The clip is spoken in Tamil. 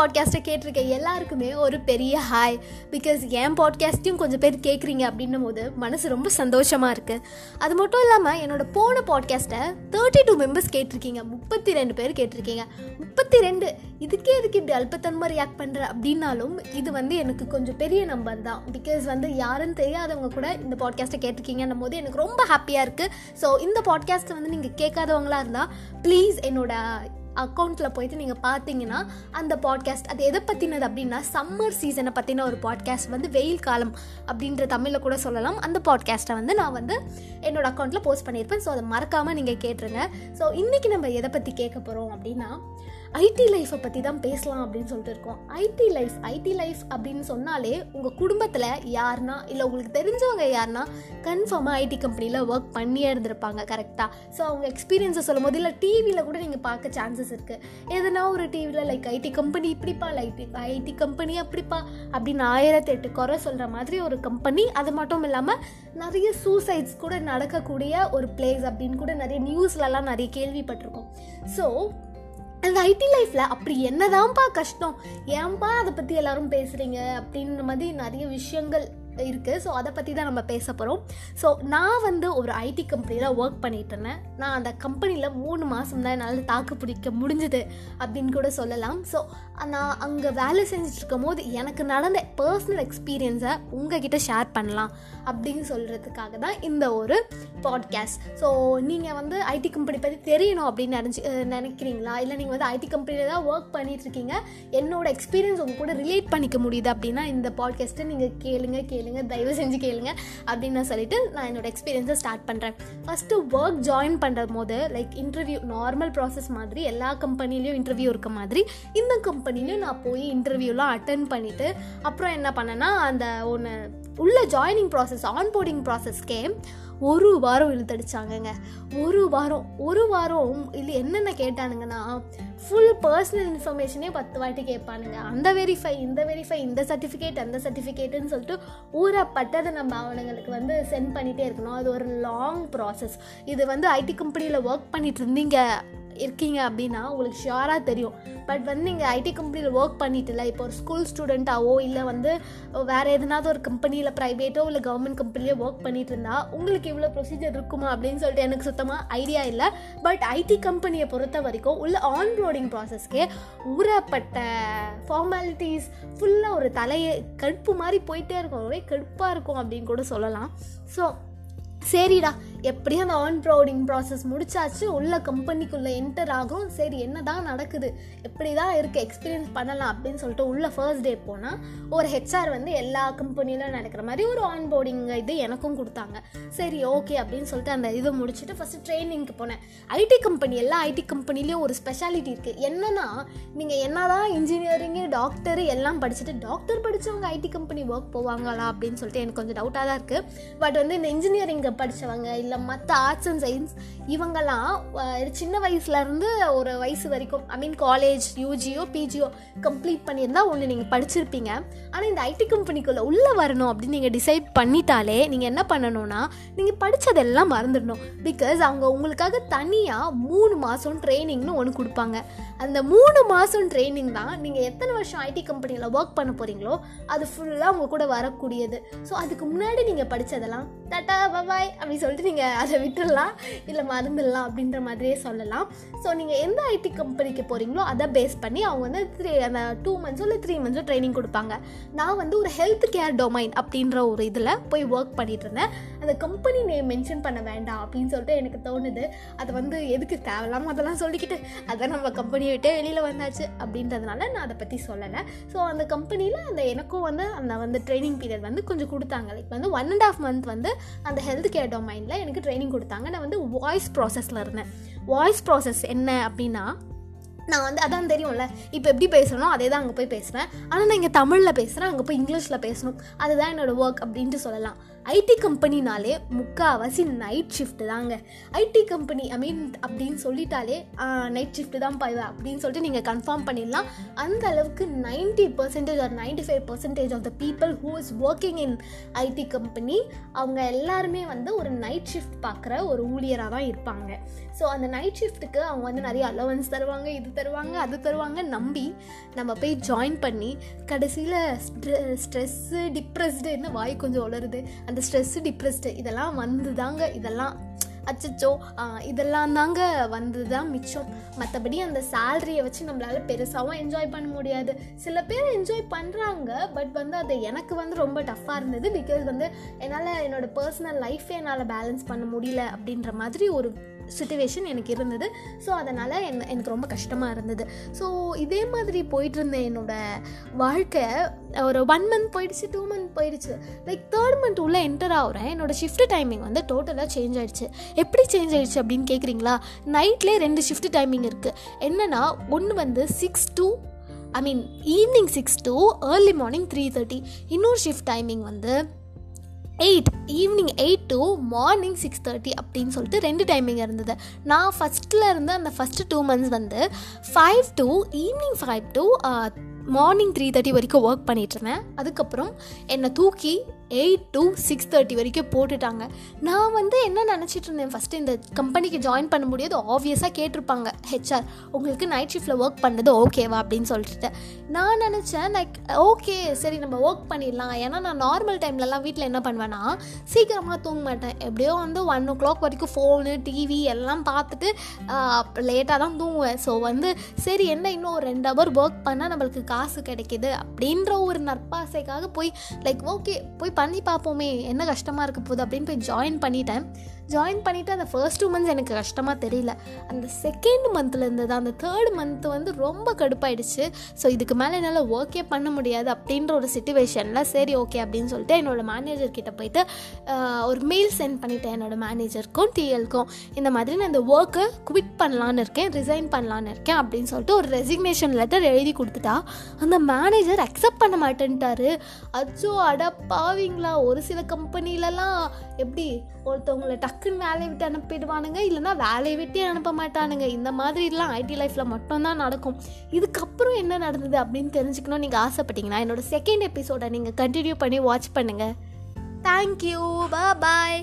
பாட்காஸ்ட்டை கேட்டிருக்க எல்லாருக்குமே ஒரு பெரிய ஹாய். பிகாஸ் என் பாட்காஸ்ட்டையும் கொஞ்சம் பேர் கேட்குறீங்க அப்படின்னும் போது மனசு ரொம்ப சந்தோஷமாக இருக்குது. அது மட்டும் இல்லாமல் என்னோடய போன பாட்காஸ்ட்டை 32 மெம்பர்ஸ் கேட்டிருக்கீங்க, 32 பேர் கேட்டிருக்கீங்க. 32 இதுக்கு இப்படி அல்பத்தன்மை ரியாக்ட் பண்ணுற அப்படின்னாலும் இது வந்து எனக்கு கொஞ்சம் பெரிய நம்பர் தான். பிகாஸ் வந்து யாருன்னு தெரியாதவங்க கூட இந்த பாட்காஸ்ட்டை கேட்டிருக்கீங்கன்னும் போது எனக்கு ரொம்ப ஹாப்பியாக இருக்குது. ஸோ இந்த பாட்காஸ்ட்டை வந்து நீங்கள் கேட்காதவங்களாக இருந்தால் ப்ளீஸ் என்னோடய அக்கௌண்ட்டில் போய்ட்டு நீங்கள் பார்த்தீங்கன்னா அந்த பாட்காஸ்ட் அது எதை பற்றினது அப்படின்னா சம்மர் சீசனை பற்றின ஒரு பாட்காஸ்ட், வந்து வெயில் காலம் அப்படின்ற தமிழில் கூட சொல்லலாம். அந்த பாட்காஸ்ட்டை வந்து நான் வந்து என்னோடய அக்கௌண்ட்டில் போஸ்ட் பண்ணியிருப்பேன். ஸோ அதை மறக்காமல் நீங்கள் கேட்டுருங்க. ஸோ இன்றைக்கி நம்ம எதை பற்றி கேட்க போகிறோம் அப்படின்னா ஐடி லைஃப்பை பற்றி தான் பேசலாம் அப்படின்னு சொல்லிட்டு இருக்கோம். ஐடி லைஃப் அப்படின்னு சொன்னாலே உங்கள் குடும்பத்தில் யாருனா இல்லை உங்களுக்கு தெரிஞ்சவங்க யாருனா கன்ஃபார்மாக ஐடி கம்பெனியில் ஒர்க் பண்ணியே இருந்திருப்பாங்க, கரெக்டாக? ஸோ அவங்க எக்ஸ்பீரியன்ஸை சொல்லும் போது இல்லை டிவியில் கூட நீங்கள் பார்க்க சான்சஸ் இருக்குது. எதுனா ஒரு டிவியில் லைக் ஐடி கம்பெனி இப்படிப்பா, லைக் ஐடி கம்பெனி அப்படிப்பா அப்படின்னு 1008 குறை சொல்கிற மாதிரி ஒரு கம்பெனி. அது மட்டும் இல்லாமல் நிறைய சூசைட்ஸ் கூட நடக்கக்கூடிய ஒரு பிளேஸ் அப்படின்னு கூட நிறைய நியூஸ்லலாம் நிறைய கேள்விப்பட்டிருக்கோம். ஸோ அந்த ஐடி லைஃப்பில் அப்படி என்னதான்ப்பா கஷ்டம், ஏன்பா அதை பற்றி எல்லோரும் பேசுகிறீங்க அப்படின்ற மாதிரி நிறைய விஷயங்கள் இருக்குது. ஸோ அதை பற்றி தான் நம்ம பேச போகிறோம். ஸோ நான் வந்து ஒரு ஐடி கம்பெனியில் ஒர்க் பண்ணிட்டு இருந்தேன். நான் அந்த கம்பெனியில் 3 மாதம் தான் என்னால் தாக்கு பிடிக்க முடிஞ்சுது அப்படின்னு கூட சொல்லலாம். ஸோ நான் அங்கே வேலை செஞ்சுட்ருக்கும் போது எனக்கு நடந்த பர்சனல் எக்ஸ்பீரியன்ஸை உங்ககிட்ட ஷேர் பண்ணலாம் அப்படின்னு சொல்கிறதுக்காக தான் இந்த ஒரு பாட்காஸ்ட். ஸோ நீங்கள் வந்து ஐடி கம்பெனி பற்றி தெரியணும் அப்படின்னு நினைக்கிறீங்களா, இல்லை நீங்கள் வந்து ஐடி கம்பெனியில் தான் ஒர்க் பண்ணிகிட்ருக்கீங்க, என்னோடய எக்ஸ்பீரியன்ஸ் உங்கள் கூட ரிலேட் பண்ணிக்க முடியுது அப்படின்னா இந்த பாட்காஸ்ட்டை நீங்கள் கேளுங்க, தயவு செஞ்சு கேளுங்க அப்படின்னு நான் சொல்லிட்டு நான் என்னோட எக்ஸ்பீரியன்ஸை ஸ்டார்ட் பண்ணுறேன். ஃபஸ்ட்டு ஒர்க் ஜாயின் பண்ணுற போது லைக் இன்டர்வியூ நார்மல் ப்ராசஸ் மாதிரி எல்லா கம்பெனிலையும் இன்டர்வியூ இருக்க மாதிரி இந்த கம்பெனிலையும் நான் போய் இன்டர்வியூலாம் அட்டன் பண்ணிவிட்டு அப்புறம் என்ன பண்ணேன்னா அந்த ஒன்று உள்ள ஜாயினிங் ப்ராசஸ் ஆன்போர்டிங் ப்ராசஸ்க்கே 1 வாரம் இழுத்தடிச்சாங்கங்க. 1 வாரம் இது என்னென்ன கேட்டானுங்கன்னா ஃபுல் பர்சனல் இன்ஃபர்மேஷனே 10 வாட்டி கேட்பானுங்க. அந்த வெரிஃபை இந்த சர்டிஃபிகேட் அந்த சர்டிஃபிகேட்டுன்னு சொல்லிட்டு ஊறப்பட்டதை நம்ம அவனுங்களுக்கு வந்து சென்ட் பண்ணிகிட்டே இருக்கணும். அது ஒரு லாங் ப்ராசஸ். இது வந்து ஐடி கம்பெனியில் ஒர்க் பண்ணிட்டு இருக்கீங்க அப்படின்னா உங்களுக்கு ஷியராக தெரியும். பட் வந்து நீங்கள் ஐடி கம்பெனியில் ஒர்க் பண்ணிட்டுல இப்போ ஒரு ஸ்கூல் ஸ்டூடெண்ட்டாவோ இல்லை வந்து வேறு எதுனாவது ஒரு கம்பெனியில் ப்ரைவேட்டோ இல்லை கவர்மெண்ட் கம்பெனிலேயோ ஒர்க் பண்ணிட்டு இருந்தால் உங்களுக்கு இவ்வளோ ப்ரொசீஜர் இருக்குமா அப்படின்னு சொல்லிட்டு எனக்கு சுத்தமாக ஐடியா இல்லை. பட் ஐடி கம்பெனியை பொறுத்த வரைக்கும் உள்ள ஆன்போர்டிங் ப்ராசஸ்க்கே ஊறப்பட்ட ஃபார்மாலிட்டிஸ் ஃபுல்லாக ஒரு தலையை கடுப்பு மாதிரி போயிட்டே இருக்கும். ஒரே கடுப்பாக இருக்கும் அப்படின்னு கூட சொல்லலாம். ஸோ சரிடா, எப்படியும் அந்த ஆன்போர்டிங் ப்ராசஸ் முடிச்சாச்சு, உள்ள கம்பெனிக்குள்ளே என்டர் ஆகும். சரி, என்ன தான் நடக்குது, எப்படி தான் இருக்குது, எக்ஸ்பீரியன்ஸ் பண்ணலாம் அப்படின்னு சொல்லிட்டு உள்ளே ஃபர்ஸ்ட் டே போனால் ஒரு ஹெச்ஆர் வந்து எல்லா கம்பெனியிலும் நடக்கிற மாதிரி ஒரு ஆன்போர்டிங் இது எனக்கும் கொடுத்தாங்க. சரி ஓகே அப்படின்னு சொல்லிட்டு அந்த இதை முடிச்சுட்டு ஃபஸ்ட்டு ட்ரைனிங்க்கு போனேன். ஐடி கம்பெனி எல்லா ஐடி கம்பெனிலையும் ஒரு ஸ்பெஷாலிட்டி இருக்குது. என்னென்னா நீங்கள் என்ன தான் இன்ஜினியரிங்கு டாக்டரு எல்லாம் படிச்சுட்டு டாக்டர் படித்தவங்க ஐடி கம்பெனி ஒர்க் போவாங்களா அப்படின்னு சொல்லிட்டு எனக்கு கொஞ்சம் டவுட்டாக தான் இருக்குது. பட் வந்து இந்த இன்ஜினியரிங் படித்தவங்க இல்லை மற்ற ஆர்ட்ஸ் அண்ட் சயின்ஸ் இவங்கெல்லாம் சின்ன வயசுலேருந்து ஒரு வயசு வரைக்கும் காலேஜ் யூஜியோ பிஜியோ கம்ப்ளீட் பண்ணியிருந்தால் ஒன்று நீங்கள் படிச்சிருப்பீங்க. ஆனால் இந்த ஐடி கம்பெனிக்குள்ளே உள்ளே வரணும் அப்படின்னு நீங்கள் டிசைட் பண்ணிட்டாலே நீங்கள் என்ன பண்ணணும்னா நீங்கள் படித்ததெல்லாம் மறந்துடணும். பிகாஸ் அவங்க உங்களுக்காக தனியாக 3 மாதம் ட்ரைனிங்னு ஒன்று கொடுப்பாங்க. அந்த 3 மாதம் ட்ரைனிங் தான் நீங்கள் எத்தனை வருஷம் ஐடி கம்பெனியில் ஒர்க் பண்ண போகிறீங்களோ அது ஃபுல்லாக உங்கள் கூட வரக்கூடியது. ஸோ அதுக்கு முன்னாடி நீங்கள் படித்ததெல்லாம் டாட்டா பாய் அப்படின்னு சொல்லிட்டு நீங்கள் அதை விட்டுடலாம், இல்லை மறந்துடலாம் அப்படின்ற மாதிரியே சொல்லலாம். ஸோ நீங்கள் எந்த ஐடி கம்பெனிக்கு போகிறீங்களோ அதை பேஸ் பண்ணி அவங்க வந்து 2 மந்த்ஸோ இல்லை 3 மந்த்ஸோ ட்ரைனிங் கொடுப்பாங்க. நான் வந்து ஒரு ஹெல்த் கேர் டொமைன் அப்படின்ற ஒரு இதில் போய் ஒர்க் பண்ணிட்டு இருந்தேன். அந்த கம்பெனி நேம் மென்ஷன் பண்ண வேண்டாம் அப்படின்னு சொல்லிட்டு எனக்கு தோணுது. அது வந்து எதுக்கு தேவையில்லாமல் அதெல்லாம் சொல்லிக்கிட்டு அதான் நம்ம கம்பெனியை விட்டே வெளியில் வந்தாச்சு அப்படின்றதுனால நான் அதை பற்றி சொல்லலை. ஸோ அந்த கம்பெனியில் அந்த எனக்கும் வந்து அந்த வந்து ட்ரைனிங் பீரியட் வந்து கொஞ்சம் கொடுத்தாங்க. இப்போ வந்து 1.5 மந்த் வந்து அந்த ஹெல்த் கேர் டொமைனில் எனக்கு ட்ரைனிங் கொடுத்தாங்க. நான் வந்து வாய்ஸ் ப்ராசஸில் இருந்தேன். வாய்ஸ் ப்ராசஸ் என்ன அப்படின்னா நான் வந்து அதான் தெரியும்ல இப்போ எப்படி பேசணும் அதே தான் அங்கே போய் பேசுவேன். ஆனால் நான் இங்கே தமிழில் பேசுகிறேன், அங்கே போய் இங்கிலீஷில் பேசணும். அதுதான் என்னோடய ஒர்க் அப்படின்ட்டு சொல்லலாம். ஐடி கம்பெனினாலே முக்கால்வாசி நைட் ஷிஃப்ட் தாங்க. ஐடி கம்பெனி அப்படின்னு சொல்லிட்டாலே நைட் ஷிஃப்ட்டு தான் பாய்வா அப்படின்னு சொல்லிட்டு நீங்கள் கன்ஃபார்ம் பண்ணிடலாம். அந்த அளவுக்கு 90% or 95% of the people who is working in IT company அவங்க எல்லாருமே வந்து ஒரு நைட் ஷிஃப்ட் பார்க்குற ஒரு ஊழியராக தான் இருப்பாங்க. ஸோ அந்த நைட் ஷிஃப்ட்டுக்கு அவங்க வந்து நிறைய அலவன்ஸ் தருவாங்க, இது தருவாங்க, அது தருவாங்க நம்பி நம்ம போய் ஜாயின் பண்ணி கடைசியில் ஸ்ட்ரெஸ்ஸு டிப்ரெஸ்டு, என்ன வாய் கொஞ்சம் உளருது, அந்த ஸ்ட்ரெஸ்ஸு டிப்ரெஸ்டு இதெல்லாம் வந்து தாங்க, இதெல்லாம் அச்சச்சோ இதெல்லாம் தாங்க வந்து தான் மிச்சம். மற்றபடி அந்த சேலரியை வச்சு நம்மளால் பெருசாகவும் என்ஜாய் பண்ண முடியாது. சில பேர் என்ஜாய் பண்ணுறாங்க, பட் வந்து அது எனக்கு வந்து ரொம்ப டஃப்பாக இருந்தது. பிகாஸ் வந்து என்னால் என்னோடய பர்சனல் லைஃப்பே என்னால் பேலன்ஸ் பண்ண முடியல அப்படின்ற மாதிரி ஒரு சுச்சுவேஷன் எனக்கு இருந்தது. ஸோ அதனால் எனக்கு ரொம்ப கஷ்டமாக இருந்தது. ஸோ இதே மாதிரி போயிட்டுருந்த என்னோடய வாழ்க்கை ஒரு 1 மந்த் போயிடுச்சு, 2 மந்த் போயிடுச்சு. லைக் 3rd மந்த் உள்ளே என்டர் ஆகிறேன், என்னோடய ஷிஃப்ட் டைமிங் வந்து டோட்டலாக சேஞ்ச் ஆகிடுச்சு. எப்படி சேஞ்ச் ஆகிடுச்சு அப்படின்னு கேட்குறீங்களா? நைட்லேயே 2 ஷிஃப்ட் டைமிங் இருக்குது. என்னென்னா ஒன்று வந்து ஈவினிங் 6 to early morning 3:30. இன்னொரு ஷிஃப்ட் டைமிங் வந்து ஈவினிங் 8 to morning 6:30 அப்படின்னு சொல்லிட்டு 2 டைமிங் இருந்தது. நான் ஃபஸ்ட்டில் இருந்து அந்த ஃபஸ்ட்டு 2 மந்த்ஸ் வந்து ஈவினிங் 5 to morning 3:30 வரைக்கும் ஒர்க் பண்ணிகிட்ருந்தேன். அதுக்கப்புறம் என்னை தூக்கி 8 to 6:30 வரைக்கும் போட்டுட்டாங்க. நான் வந்து என்ன நினச்சிட்டு இருந்தேன், ஃபஸ்ட்டு இந்த கம்பெனிக்கு ஜாயின் பண்ண முடியாது, ஆப்வியஸாக கேட்டிருப்பாங்க ஹெச்ஆர் உங்களுக்கு நைட் ஷிஃப்ட்டில் ஒர்க் பண்ணுறது ஓகேவா அப்படின்னு சொல்லிட்டு நான் நினச்சேன். லைக் ஓகே சரி நம்ம ஒர்க் பண்ணிடலாம். ஏன்னா நான் நார்மல் டைம்லலாம் வீட்டில் என்ன பண்ணுவேன்னா சீக்கிரமாக தூங்க மாட்டேன். எப்படியோ வந்து 1 o'clock வரைக்கும் ஃபோனு டிவி எல்லாம் பார்த்துட்டு லேட்டாக தான் தூங்குவேன். ஸோ வந்து சரி என்ன இன்னும் ஒரு 2 hour ஒர்க் பண்ணால் நம்மளுக்கு காசு கிடைக்கிது அப்படின்ற ஒரு நற்பாசைக்காக போய் லைக் ஓகே போய் பண்ணி பார்ப்போமே என்ன கஷ்டமாக இருக்க போகுது அப்படின்னு போய் ஜாயின் பண்ணிவிட்டு அந்த ஃபர்ஸ்ட் 2 மந்த்ஸ் எனக்கு கஷ்டமாக தெரியல. அந்த 2nd மந்த்லேருந்து தான் அந்த 3rd மந்த் வந்து ரொம்ப கடுப்பாயிடுச்சு. ஸோ இதுக்கு மேலே என்னால் ஒர்க்கே பண்ண முடியாது அப்படின்ற ஒரு சிச்சுவேஷனில் சரி ஓகே அப்படின்னு சொல்லிட்டு என்னோடய மேனேஜர்கிட்ட போயிட்டு ஒரு மெயில் சென்ட் பண்ணிவிட்டேன் என்னோடய மேனேஜருக்கும் டிஎல்க்கும். இந்த மாதிரி நான் இந்த ஒர்க்கை குவிட் பண்ணலான்னு இருக்கேன், ரிசைன் பண்ணலான்னு இருக்கேன் அப்படின்னு சொல்லிட்டு ஒரு ரெசிக்னேஷன் லெட்டர் எழுதி கொடுத்துட்டா அந்த மேனேஜர் அக்செப்ட் பண்ண மாட்டேன்ட்டாரு. அச்சோ அடப்பாவீங்களா, ஒரு சில கம்பெனிலலாம் எப்படி ஒருத்தவங்களை டக்குன்னு வேலையை விட்டு அனுப்பிடுவானுங்க, இல்லைனா வேலையை விட்டே அனுப்ப மாட்டானுங்க. இந்த மாதிரிலாம் ஐடி லைஃப்பில் மட்டும்தான் நடக்கும். இதுக்கப்புறம் என்ன நடந்தது அப்படின்னு தெரிஞ்சுக்கணும் நீங்கள் ஆசைப்பட்டீங்கன்னா என்னோடய 2nd எபிசோடை நீங்கள் கண்டினியூ பண்ணி வாட்ச் பண்ணுங்கள். தேங்க்யூ, பாய்.